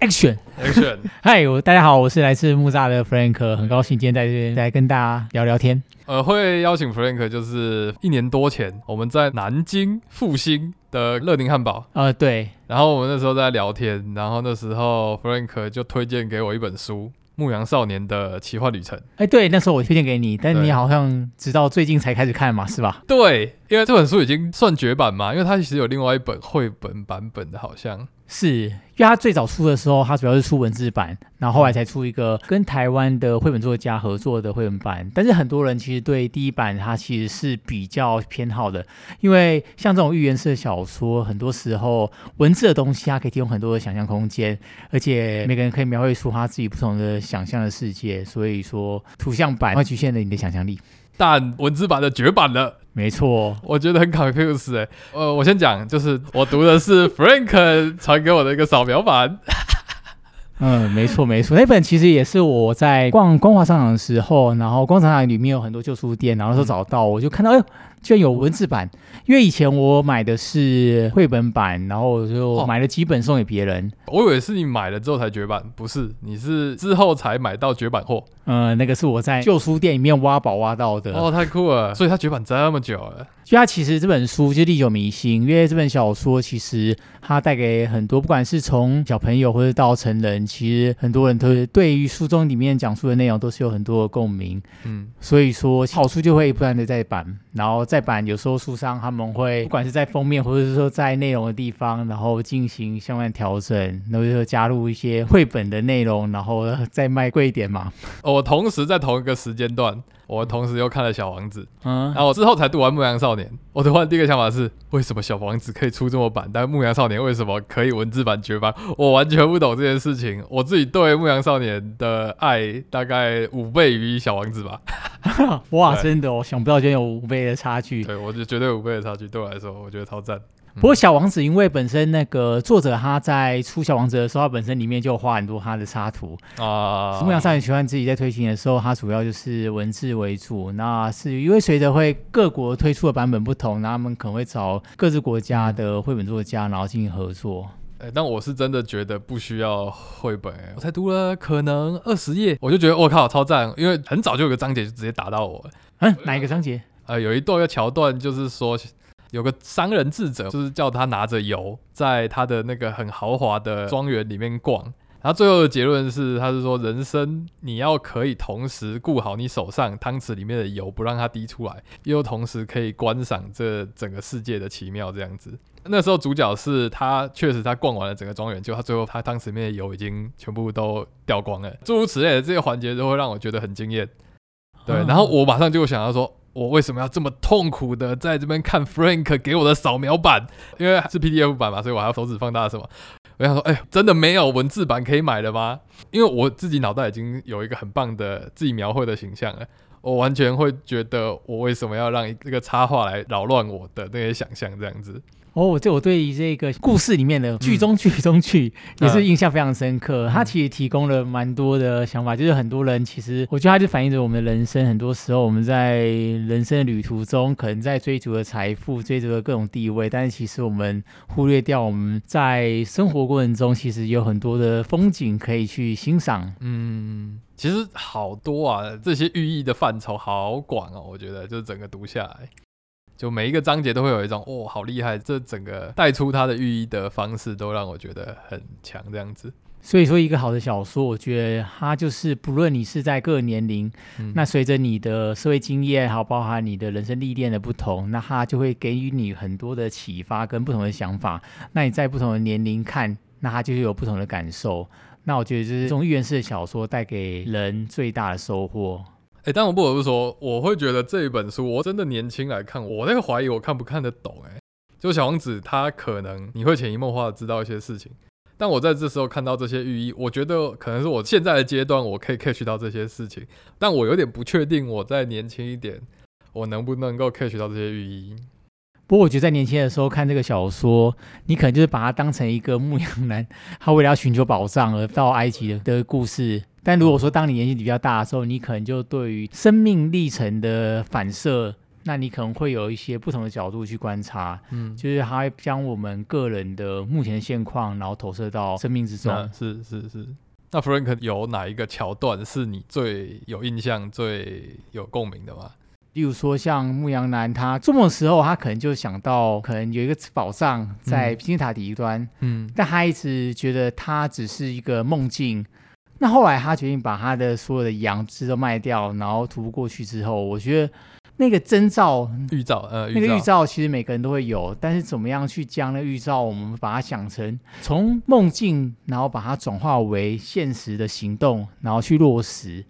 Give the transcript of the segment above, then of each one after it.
Action 嗨，大家好，我是来自木栅的 Frank， 很高兴今天在这边来跟大家聊聊天。会邀请 Frank 就是1年多前我们在南京复兴的乐宁汉堡，对，然后我们那时候在聊天，然后那时候 Frank 就推荐给我一本书，牧羊少年的奇幻旅程。对，那时候我推荐给你，但你好像直到最近才开始看嘛，是吧？对，因为这本书已经算绝版嘛，因为它其实有另外一本绘本版本的，好像是因为它最早出的时候它主要是出文字版，然后后来才出一个跟台湾的绘本作家合作的绘本版。但是很多人其实对第一版它其实是比较偏好的，因为像这种寓言式的小说，很多时候文字的东西它可以提供很多的想象空间，而且每个人可以描绘出他自己不同的想象的世界，所以说图像版会局限了你的想象力，但文字版的绝版了。没错，我觉得很 confused 欸。我先讲，就是我读的是 Frank 传给我的一个扫描版。没错，那本其实也是我在逛光华商场的时候，然后光华商场里面有很多旧书店，然后都找到，我就看到居然有文字版，因为以前我买的是绘本版，然后我就买了几本送给别人。我以为是你买了之后才绝版，不是，你是之后才买到绝版货。那个是我在旧书店里面挖宝挖到的。太酷了，所以它绝版这么久了。就它其实这本书就历久弥新，因为这本小说其实它带给很多，不管是从小朋友或者到成人，其实很多人都对于书中里面讲述的内容都是有很多的共鸣。所以说好书就会不断的再版，然后再版有时候书商他们会不管是在封面或者是说在内容的地方，然后进行相关调整，然后就加入一些绘本的内容，然后再卖贵一点嘛。我同时在同一个时间段，我同时又看了《小王子》，然后我之后才读完《牧羊少年》。我读完第一个想法是，为什么《小王子》可以出这么版，但《牧羊少年》为什么可以文字版绝版？我完全不懂这件事情。我自己对《牧羊少年》的爱大概5倍于《小王子》吧。哇，真的，我想不到居然有5倍的差距。对，我就绝对5倍的差距，对我来说，我觉得超赞。不过小王子因为本身那个作者他在出小王子的时候，他本身里面就有画很多他的插图啊。牧羊少年奇幻自己在推行的时候，他主要就是文字为主，那是因为随着会各国推出的版本不同，那他们可能会找各自国家的绘本作家然后进行合作。但我是真的觉得不需要绘本，我才读了可能20页，我就觉得我靠超赞，因为很早就有个章节就直接打到我。哪一个章节？有一段桥段就是说，有个商人智者，就是叫他拿着油在他的那个很豪华的庄园里面逛，然后最后的结论是，他是说人生你要可以同时顾好你手上汤匙里面的油不让它滴出来，又同时可以观赏这整个世界的奇妙这样子。那时候主角是他，确实他逛完了整个庄园，结果他最后他汤匙里面的油已经全部都掉光了，诸如此类的这些环节都会让我觉得很惊艳。对，然后我马上就想到说，我为什么要这么痛苦的在这边看 Frank 给我的扫描版？因为是 PDF 版嘛，所以我还要手指放大什么。我想说，真的没有文字版可以买的吗？因为我自己脑袋已经有一个很棒的自己描绘的形象了，我完全会觉得我为什么要让这个插画来扰乱我的那些想象这样子。我对于这个故事里面的剧中剧也是印象非常深刻。它其实提供了蛮多的想法，就是很多人其实我觉得它就反映着我们的人生，很多时候我们在人生的旅途中可能在追逐的财富，追逐的各种地位，但是其实我们忽略掉我们在生活过程中其实有很多的风景可以去欣赏。其实好多这些寓意的范畴好广我觉得就是整个读下来，就每一个章节都会有一种好厉害，这整个带出它的寓意的方式都让我觉得很强这样子。所以说一个好的小说，我觉得它就是不论你是在各个年龄，那随着你的社会经验还有包含你的人生历练的不同，那它就会给予你很多的启发跟不同的想法，那你在不同的年龄看，那它就有不同的感受。那我觉得就是这种寓言式的小说带给人最大的收获。但我不得不说，我会觉得这一本书我真的年轻来看，我在怀疑我看不看得懂就小王子他可能你会潜移默化的知道一些事情，但我在这时候看到这些寓意，我觉得可能是我现在的阶段我可以 catch 到这些事情，但我有点不确定我再年轻一点我能不能够 catch 到这些寓意。不过我觉得在年轻的时候看这个小说，你可能就是把它当成一个牧羊男，他为了要寻求宝藏而到埃及的故事。但如果说当你年纪比较大的时候，你可能就对于生命历程的反射那你可能会有一些不同的角度去观察，就是它会将我们个人的目前的现况然后投射到生命之中。是。那 Frank 有哪一个桥段是你最有印象最有共鸣的吗？例如说像牧羊男他做梦的时候，他可能就想到可能有一个宝藏在金字塔底端，但他一直觉得他只是一个梦境。那后来他决定把他的所有的羊只都卖掉然后徒步过去之后，我觉得那个征兆那个预兆其实每个人都会有，但是怎么样去将那个预兆我们把它想成从梦境然后把它转化为现实的行动然后去落实。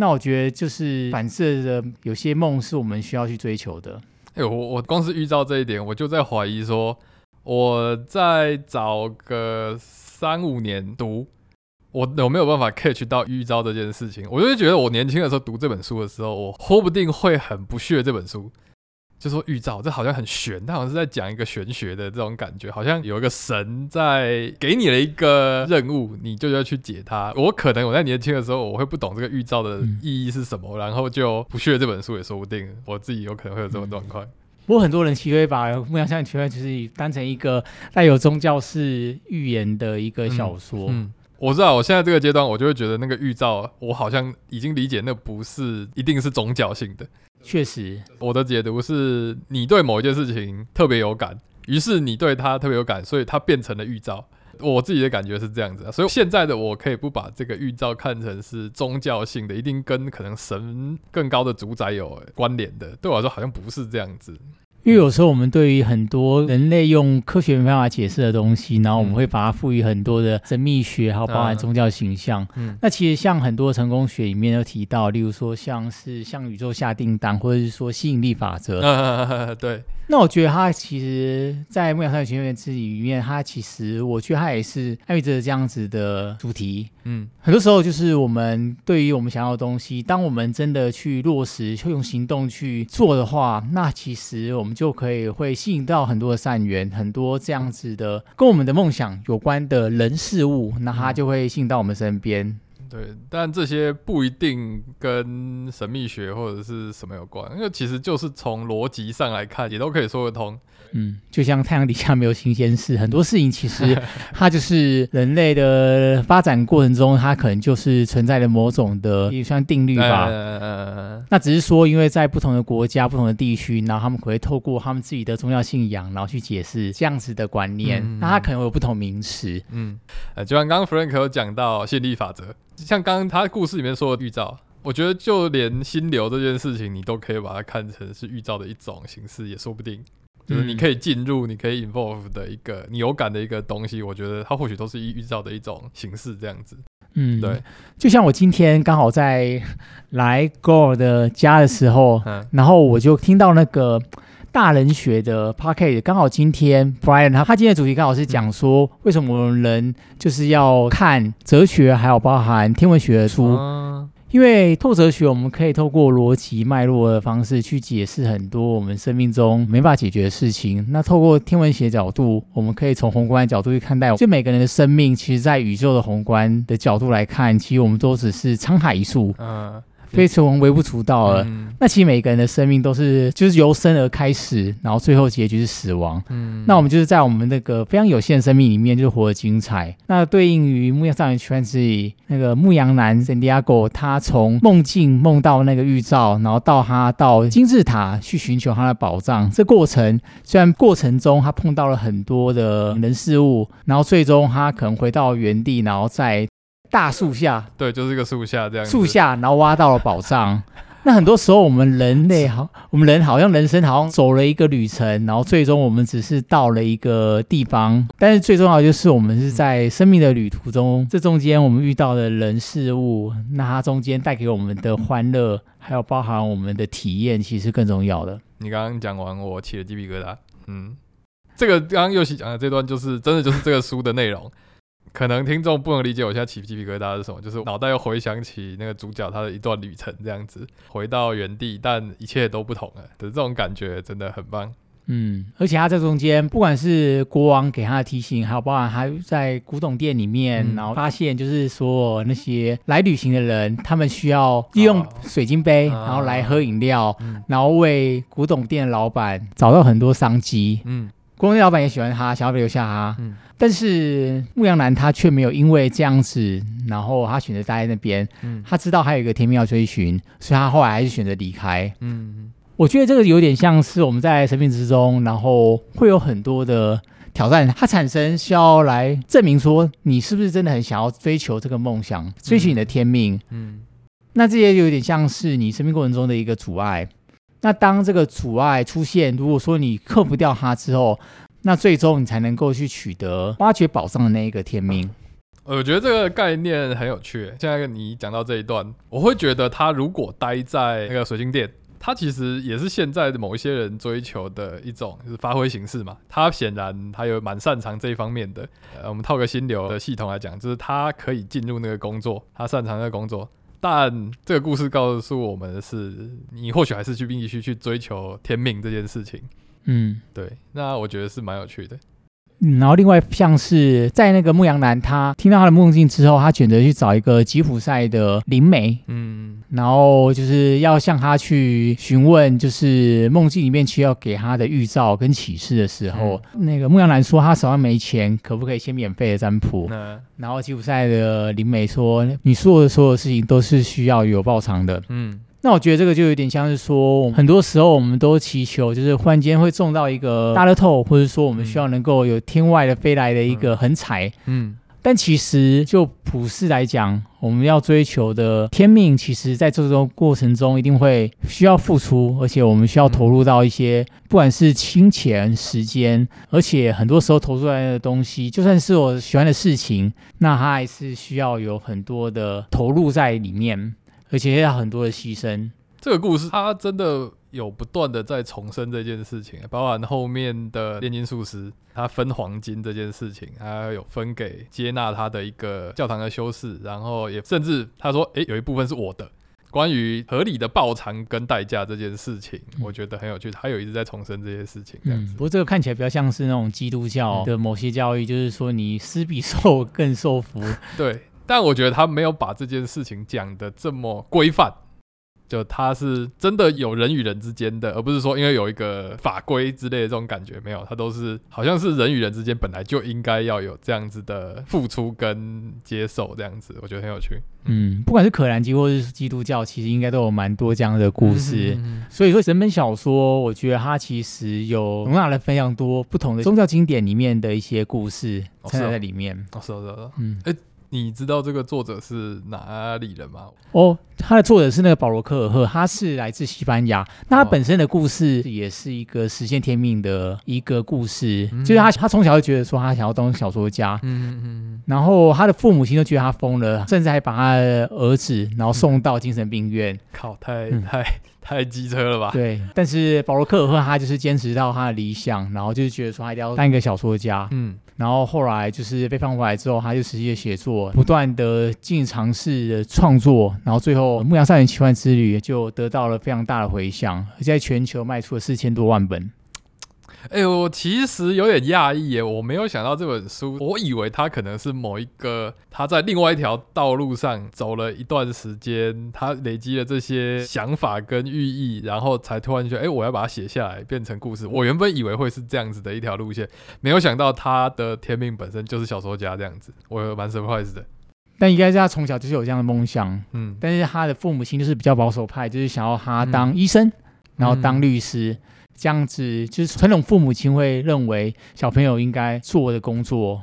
那我觉得就是反射的有些梦是我们需要去追求的。我光是预兆这一点我就在怀疑说，我再找个3-5年读我没有办法 catch 到预兆这件事情。我就觉得我年轻的时候读这本书的时候，我说不定会很不屑这本书，就说预兆这好像很玄，它好像是在讲一个玄学的这种感觉，好像有一个神在给你了一个任务，你就要去解它。可能我在年轻的时候我会不懂这个预兆的意义是什么，然后就不屑这本书也说不定，我自己有可能会有这种状况。不过很多人其实会把牧羊少女奇幻就是当成一个带有宗教式预言的一个小说。我知道我现在这个阶段我就会觉得那个预兆我好像已经理解那不是一定是宗教性的。确实我的解读是你对某一件事情特别有感，于是你对它特别有感，所以它变成了预兆。我自己的感觉是这样子所以现在的我可以不把这个预兆看成是宗教性的，一定跟可能神更高的主宰有关联的，对我来说好像不是这样子。因为有时候我们对于很多人类用科学没办法解释的东西，然后我们会把它赋予很多的神秘学还有包含宗教形象。那其实像很多成功学里面有提到，例如说像是向宇宙下订单或者是说吸引力法则。对，那我觉得它其实在牧羊少女奇幻里面，它其实我觉得它也是暗喻着这样子的主题。很多时候就是我们对于我们想要的东西，当我们真的去落实就用行动去做的话，那其实我们就可以会吸引到很多的善缘，很多这样子的跟我们的梦想有关的人事物，那它就会吸引到我们身边。对，但这些不一定跟神秘学或者是什么有关，因为其实就是从逻辑上来看也都可以说得通。就像太阳底下没有新鲜事，很多事情其实它就是人类的发展过程中它可能就是存在的某种的也算定律吧。那只是说因为在不同的国家不同的地区，然后他们可以透过他们自己的宗教信仰然后去解释这样子的观念。那它可能有不同名词。就像刚刚 Frank 有讲到吸引力法则，像刚刚他故事里面说的预兆，我觉得就连心流这件事情你都可以把它看成是预兆的一种形式也说不定。就是你可以进入你可以 involve 的一个你有感的一个东西，我觉得它或许都是预兆的一种形式这样子。对，就像我今天刚好在来 Gore 的家的时候，然后我就听到那个大人学的 podcast， 刚好今天 Brian 他今天的主题刚好是讲说为什么我们人就是要看哲学还有包含天文学的书。因为透哲学我们可以透过逻辑脉络的方式去解释很多我们生命中没法解决的事情，那透过天文学角度我们可以从宏观的角度去看待，就每个人的生命其实在宇宙的宏观的角度来看，其实我们都只是沧海一粟，非常微不足道了。那其实每个人的生命都是就是由生而开始，然后最后结局是死亡。那我们就是在我们那个非常有限的生命里面就是活得精彩。那对应于牧羊少女奇幻之旅那个牧羊男 Santiago， 他从梦境梦到那个预兆，然后到他到金字塔去寻求他的宝藏，这过程虽然过程中他碰到了很多的人事物，然后最终他可能回到原地，然后再大树下，对，就是一个树下这样子，树下然后挖到了宝藏。那很多时候我们人类我们人好像人生好像走了一个旅程，然后最终我们只是到了一个地方，但是最重要的就是我们是在生命的旅途中，这中间我们遇到的人事物，那它中间带给我们的欢乐还有包含我们的体验其实更重要的。你刚刚讲完我起了鸡皮疙瘩。这个刚刚佑熙讲的这段就是真的就是这个书的内容。可能听众不能理解我现在起鸡皮疙瘩是什么，就是脑袋又回想起那个主角他的一段旅程这样子，回到原地但一切都不同了的这种感觉，真的很棒。嗯，而且他这中间不管是国王给他的提醒，还有包含他在古董店里面、然后发现就是所有那些来旅行的人他们需要利用水晶杯、然后来喝饮料、然后为古董店的老板找到很多商机。嗯，古董店老板也喜欢他，想要留下他、但是牧羊男他却没有因为这样子然后他选择待在那边、他知道还有一个天命要追寻，所以他后来还是选择离开。嗯，我觉得这个有点像是我们在生命之中，然后会有很多的挑战，它产生需要来证明说你是不是真的很想要追求这个梦想，追求你的天命。嗯，那这些有点像是你生命过程中的一个阻碍。那当这个阻碍出现，如果说你克服掉它之后，那最终你才能够去取得挖掘宝藏的那一个天命。我觉得这个概念很有趣。现在你讲到这一段，我会觉得他如果待在那个水晶店，他其实也是现在的某一些人追求的一种就是发挥形式嘛。他显然他有蛮擅长这一方面的。我们套个心流的系统来讲，就是他可以进入那个工作，他擅长那个工作。但这个故事告诉我们的是，你或许还是必须去追求天命这件事情。嗯，对。那我觉得是蛮有趣的。嗯，然后另外像是在那个牧羊男他听到他的梦境之后，他选择去找一个吉普赛的灵媒，然后就是要向他去询问就是梦境里面需要给他的预兆跟启示的时候，那个牧羊男说他手上没钱，可不可以先免费的占卜，然后吉普赛的灵媒说你说的所有事情都是需要有报偿的。那我觉得这个就有点像是说，很多时候我们都祈求就是忽然间会中到一个大乐透，或者说我们需要能够有天外的飞来的一个横财。但其实就普世来讲，我们要追求的天命其实在这种过程中一定会需要付出，而且我们需要投入到一些不管是金钱时间，而且很多时候投入来的东西就算是我喜欢的事情，那它还是需要有很多的投入在里面，而且要很多的牺牲。这个故事它真的有不断的在重申这件事情，包含后面的炼金术师他分黄金这件事情，他有分给接纳他的一个教堂的修士，然后也甚至他说有一部分是我的。关于合理的报偿跟代价这件事情，我觉得很有趣，他有一直在重申这些事情这样子。不过这个看起来比较像是那种基督教的某些教育，就是说你施比受更受福。对，但我觉得他没有把这件事情讲得这么规范，就他是真的有人与人之间的，而不是说因为有一个法规之类的这种感觉，没有，他都是好像是人与人之间本来就应该要有这样子的付出跟接受这样子，我觉得很有趣。不管是可兰经或是基督教，其实应该都有蛮多这样的故事。所以说整本小说我觉得它其实有容纳了非常多不同的宗教经典里面的一些故事掺杂在里面。你知道这个作者是哪里人吗？他的作者是那个保罗·科尔赫，他是来自西班牙。那他本身的故事也是一个实现天命的一个故事，就是他从小就觉得说他想要当小说家，然后他的父母亲都觉得他疯了，甚至还把他的儿子然后送到精神病院。太机车了吧？对，但是保罗·科尔赫他就是坚持到他的理想，然后就是觉得说他一定要当一个小说家。然后后来就是被放回来之后，他就持续的写作，不断的进行尝试的创作，然后最后《牧羊少年奇幻之旅》就得到了非常大的回响，而且在全球卖出了4000多万本。我其实有点讶异耶，我没有想到这本书，我以为他可能是某一个他在另外一条道路上走了一段时间，他累积了这些想法跟寓意，然后才突然觉得我要把它写下来变成故事。我原本以为会是这样子的一条路线，没有想到他的天命本身就是小说家这样子，我蛮 surprise 的。但应该是他从小就是有这样的梦想，但是他的父母亲就是比较保守派，就是想要他当医生，然后当律师，这样子就是传统父母亲会认为小朋友应该做的工作。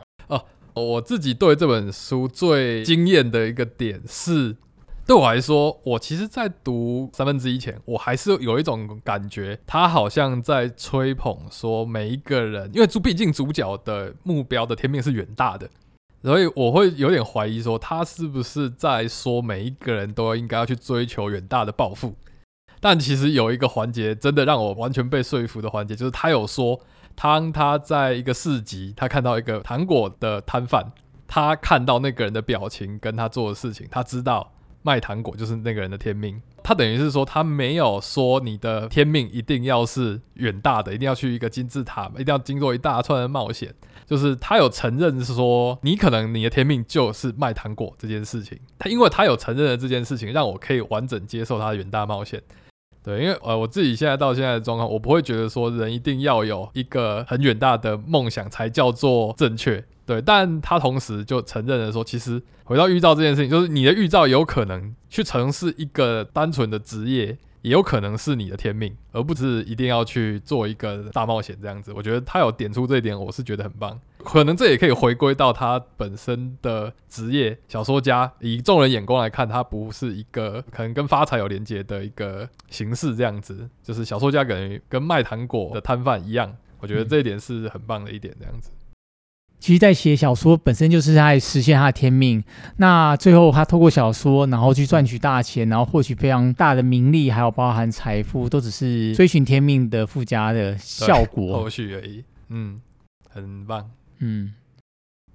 我自己对这本书最惊艳的一个点是，对我来说，我其实在读1/3前，我还是有一种感觉，他好像在吹捧说每一个人，因为毕竟主角的目标的天命是远大的，所以我会有点怀疑说他是不是在说每一个人都应该要去追求远大的抱负。但其实有一个环节真的让我完全被说服的环节，就是他有说当他在一个市集，他看到一个糖果的摊贩，他看到那个人的表情跟他做的事情，他知道卖糖果就是那个人的天命。他等于是说他没有说你的天命一定要是远大的，一定要去一个金字塔，一定要经过一大串的冒险，就是他有承认说你可能你的天命就是卖糖果这件事情，他因为他有承认了这件事情，让我可以完整接受他的远大冒险。对，因为我自己现在到现在的状况，我不会觉得说人一定要有一个很远大的梦想才叫做正确。对，但他同时就承认了说，其实回到预兆这件事情，就是你的预兆有可能去从事一个单纯的职业，也有可能是你的天命，而不是一定要去做一个大冒险这样子。我觉得他有点出这一点，我是觉得很棒。可能这也可以回归到他本身的职业，小说家以众人眼光来看，他不是一个可能跟发财有连结的一个形式这样子，就是小说家跟卖糖果的摊贩一样，我觉得这一点是很棒的一点这样子。其实在写小说本身就是在实现他的天命，那最后他透过小说然后去赚取大钱，然后获取非常大的名利，还有包含财富，都只是追寻天命的附加的效果后续而已。嗯，很棒。嗯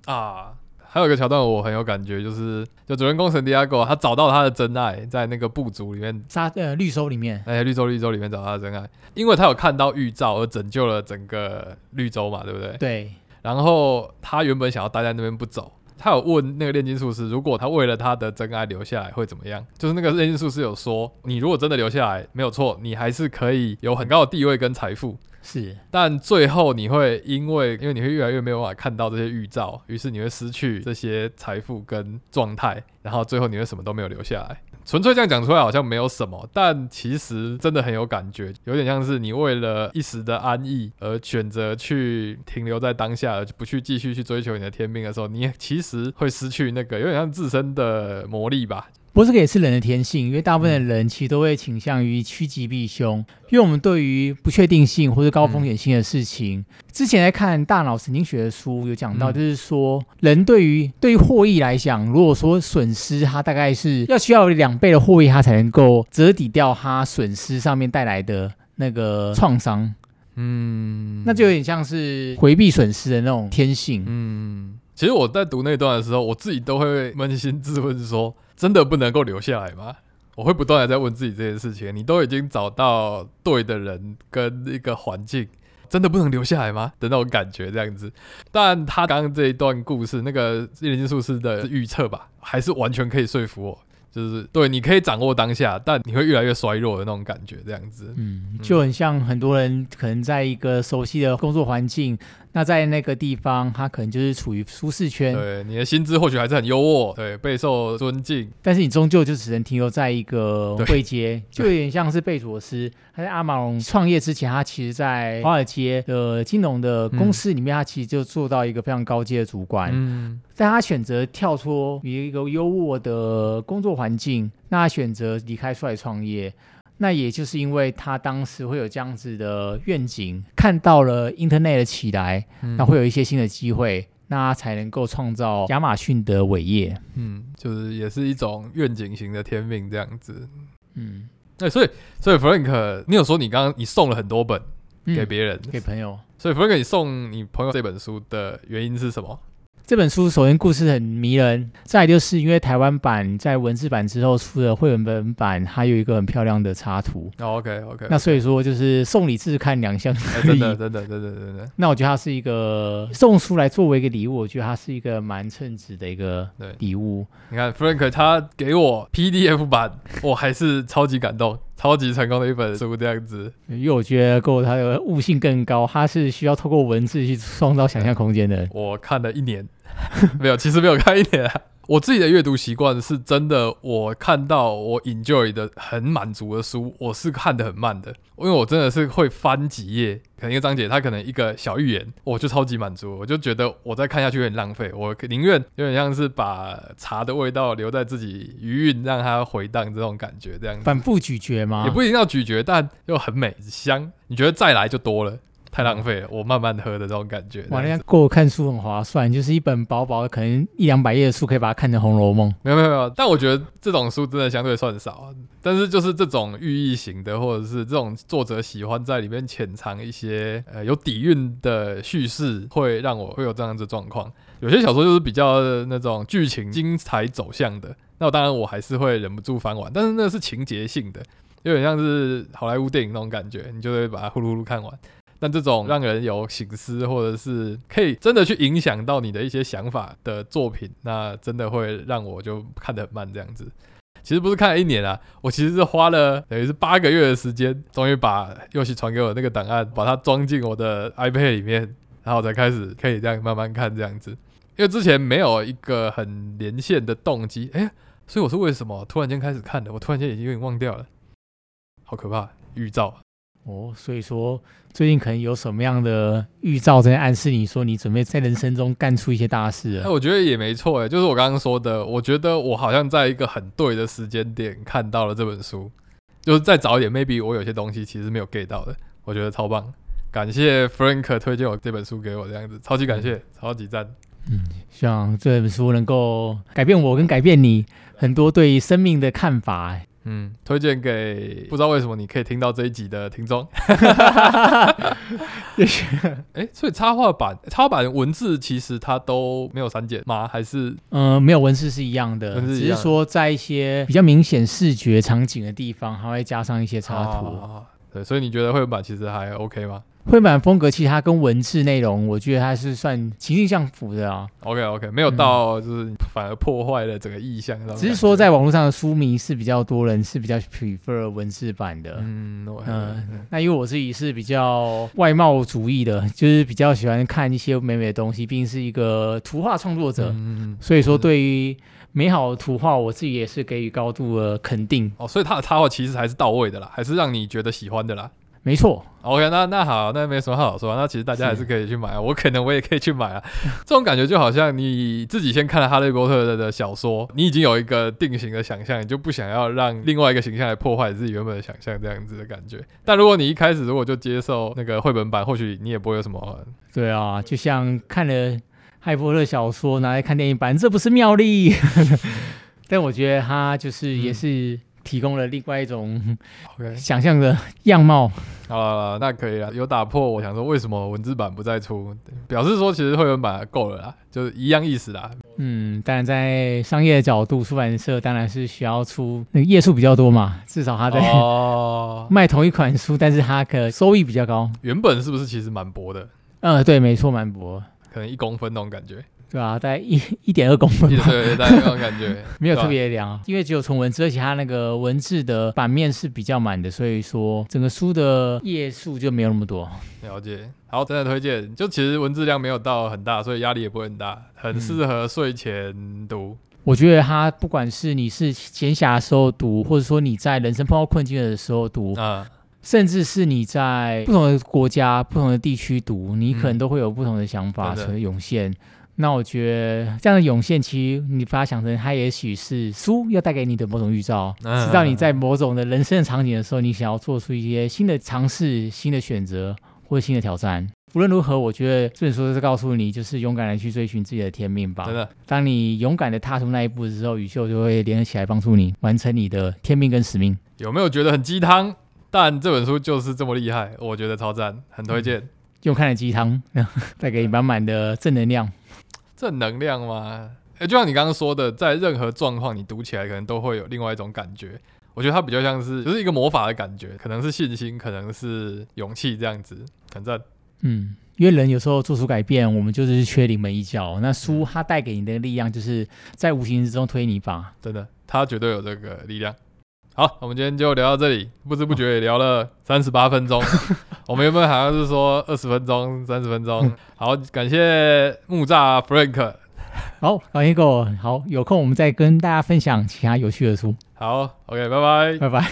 啊，还有一个桥段我很有感觉，就主人公Santiago他找到他的真爱，在那个部族里面绿洲里面，绿洲里面找他的真爱，因为他有看到预兆而拯救了整个绿洲嘛，对不对？对。然后他原本想要待在那边不走，他有问那个炼金术师，如果他为了他的真爱留下来会怎么样？就是那个炼金术师有说，你如果真的留下来，没有错，你还是可以有很高的地位跟财富。是，但最后你会因为你会越来越没有办法看到这些预兆，于是你会失去这些财富跟状态，然后最后你会什么都没有留下来。纯粹这样讲出来好像没有什么，但其实真的很有感觉，有点像是你为了一时的安逸而选择去停留在当下，而不去继续去追求你的天命的时候，你其实会失去那个有点像自身的魔力吧。不过这个也是人的天性，因为大部分的人其实都会倾向于趋吉避凶，因为我们对于不确定性或是高风险性的事情，之前在看大脑神经学的书有讲到，就是说人对于获益来讲，如果说损失它大概是要需要2倍的获益，它才能够折抵掉它损失上面带来的那个创伤。嗯，那就有点像是回避损失的那种天性。嗯，其实我在读那段的时候，我自己都会扪心自问说，真的不能够留下来吗？我会不断的在问自己这件事情。你都已经找到对的人跟一个环境，真的不能留下来吗的那种感觉这样子。但他刚刚这一段故事，那个炼金术师的预测吧，还是完全可以说服我，就是对，你可以掌握当下，但你会越来越衰弱的那种感觉这样子。嗯，就很像很多人可能在一个熟悉的工作环境，那在那个地方他可能就是处于舒适圈，对，你的薪资或许还是很优渥，对，备受尊敬，但是你终究就只能停留在一个位阶，就有点像是贝佐斯，他在阿马隆创业之前，他其实在华尔街的金融的公司里面，他其实就做到一个非常高阶的主管。嗯，但他选择跳出一个优渥的工作环境，那他选择离开出来创业，那也就是因为他当时会有这样子的愿景，看到了 Internet 的起来，那会有一些新的机会，那才能够创造亚马逊的伟业。嗯，就是也是一种愿景型的天命这样子。嗯，欸，所以 Frank 你有说你刚刚你送了很多本给别人，给朋友，所以 Frank 你送你朋友这本书的原因是什么？这本书首先故事很迷人，再来就是因为台湾版在文字版之后出的绘本版，它有一个很漂亮的插图。哦，OK， 那所以说就是送礼自看两相宜，真的。那我觉得它是一个送书来作为一个礼物，我觉得它是一个蛮称职的一个礼物。你看 Frank 他给我 PDF 版，我还是超级感动。超级成功的一本书这样子，因为我觉得够它的悟性更高，它是需要透过文字去创造想象空间的。我看了1年其实没有看1年啊。我自己的阅读习惯是真的，我看到我 enjoy 的很满足的书，我是看得很慢的，因为我真的是会翻几页，可能一个章节它可能一个小寓言，我就超级满足，我就觉得我再看下去有点浪费，我宁愿有点像是把茶的味道留在自己余韵，让它回荡这种感觉这样子。反复咀嚼吗？也不一定要咀嚼，但又很美香，你觉得再来就多了。太浪费了，我慢慢喝的这种感觉。哇，人家够看书很划算，就是一本薄薄的，可能100-200页的书，可以把它看成《红楼梦》。没有，但我觉得这种书真的相对算少。但是就是这种寓意型的，或者是这种作者喜欢在里面潜藏一些有底蕴的叙事，会让我会有这样子的状况。有些小说就是比较那种剧情精彩走向的，那当然我还是会忍不住翻完，但是那是情节性的，有点像是好莱坞电影那种感觉，你就会把它呼噜噜看完。但这种让人有省思或者是可以真的去影响到你的一些想法的作品，那真的会让我就看得很慢这样子。其实不是看了一年啊，我其实是花了等于是8个月的时间，终于把佑希传给我的那个档案把它装进我的 iPad 里面，然后才开始可以这样慢慢看这样子。因为之前没有一个很连线的动机，所以我是为什么突然间开始看的，我突然间已经有点忘掉了，好可怕，预兆哦。所以说最近可能有什么样的预兆在暗示你说你准备在人生中干出一些大事了？我觉得也没错，就是我刚刚说的，我觉得我好像在一个很对的时间点看到了这本书，就是再早一点 maybe 我有些东西其实没有 get 到的，我觉得超棒，感谢 Frank 推荐我这本书给我这样子，超级感谢，超级赞。希望这本书能够改变我跟改变你很多对于生命的看法。推荐给不知道为什么你可以听到这一集的听众。所以插画版文字其实它都没有删减吗？还是没有，文字是一样的，只是说在一些比较明显视觉场景的地方，它会加上一些插图。对，所以你觉得绘本版其实还 OK 吗？绘本版风格其实它跟文字内容，我觉得它是算情境相符的啊。OK， 没有到就是反而破坏了整个意象。只是说在网络上的书迷是比较多人是比较 prefer 文字版的。那因为我自己是比较外貌主义的，就是比较喜欢看一些美美的东西，毕竟是一个图画创作者，所以说对于美好的图画，我自己也是给予高度的肯定。所以它的插画其实还是到位的啦，还是让你觉得喜欢的啦。没错 ，OK， 那好，那没什么好说，那其实大家还是可以去买，我也可以去买啊。这种感觉就好像你自己先看了哈利波特的小说，你已经有一个定型的想象，你就不想要让另外一个形象来破坏自己原本的想象，这样子的感觉。但如果你一开始就接受那个绘本版，或许你也不会有什么。对啊，就像看了哈利波特小说拿来看电影版，这不是妙丽。但我觉得它就是也是提供了另外一种想象的样貌。好了，那可以了，有打破我想说为什么文字版不再出，表示说其实绘本版够了啦，就是一样意思啦。当然在商业的角度，出版社当然是需要出那个页数比较多嘛，至少他在卖同一款书，但是他可收益比较高。原本是不是其实蛮薄的？对，没错，蛮薄，可能1公分那种感觉。对啊，大概 1.2 公分。对，大概那种感觉。没有特别量啊，因为只有纯文字，而且它那个文字的版面是比较满的，所以说整个书的页数就没有那么多。了解。好，真的推荐，就其实文字量没有到很大，所以压力也不会很大，很适合睡前读。我觉得它不管是你是闲暇的时候读，或者说你在人生碰到困境的时候读，甚至是你在不同的国家不同的地区读，你可能都会有不同的想法所涌现。那我觉得这样的涌现，其实你把它想成，它也许是书要带给你的某种预兆，直到你在某种的人生的场景的时候，你想要做出一些新的尝试、新的选择或新的挑战。无论如何，我觉得这本书是告诉你，就是勇敢的去追寻自己的天命吧。真的，当你勇敢的踏出那一步之后，宇宙就会联合起来帮助你完成你的天命跟使命。有没有觉得很鸡汤？但这本书就是这么厉害，我觉得超赞，很推荐。用看的鸡汤带给你满满的正能量。正能量吗？就像你刚刚说的，在任何状况你读起来可能都会有另外一种感觉。我觉得它比较像是就是一个魔法的感觉，可能是信心，可能是勇气这样子，很赞。因为人有时候做出改变，我们就是缺临门一脚。那书它带给你的力量，就是在无形之中推你一把。真的，它绝对有这个力量。好，我们今天就聊到这里，不知不觉也聊了38分钟。我们原本好像是说20分钟、30分钟。好，感谢木栅 Frank。好，感谢各位。好，有空我们再跟大家分享其他有趣的书。好 ，OK， 拜拜，拜拜。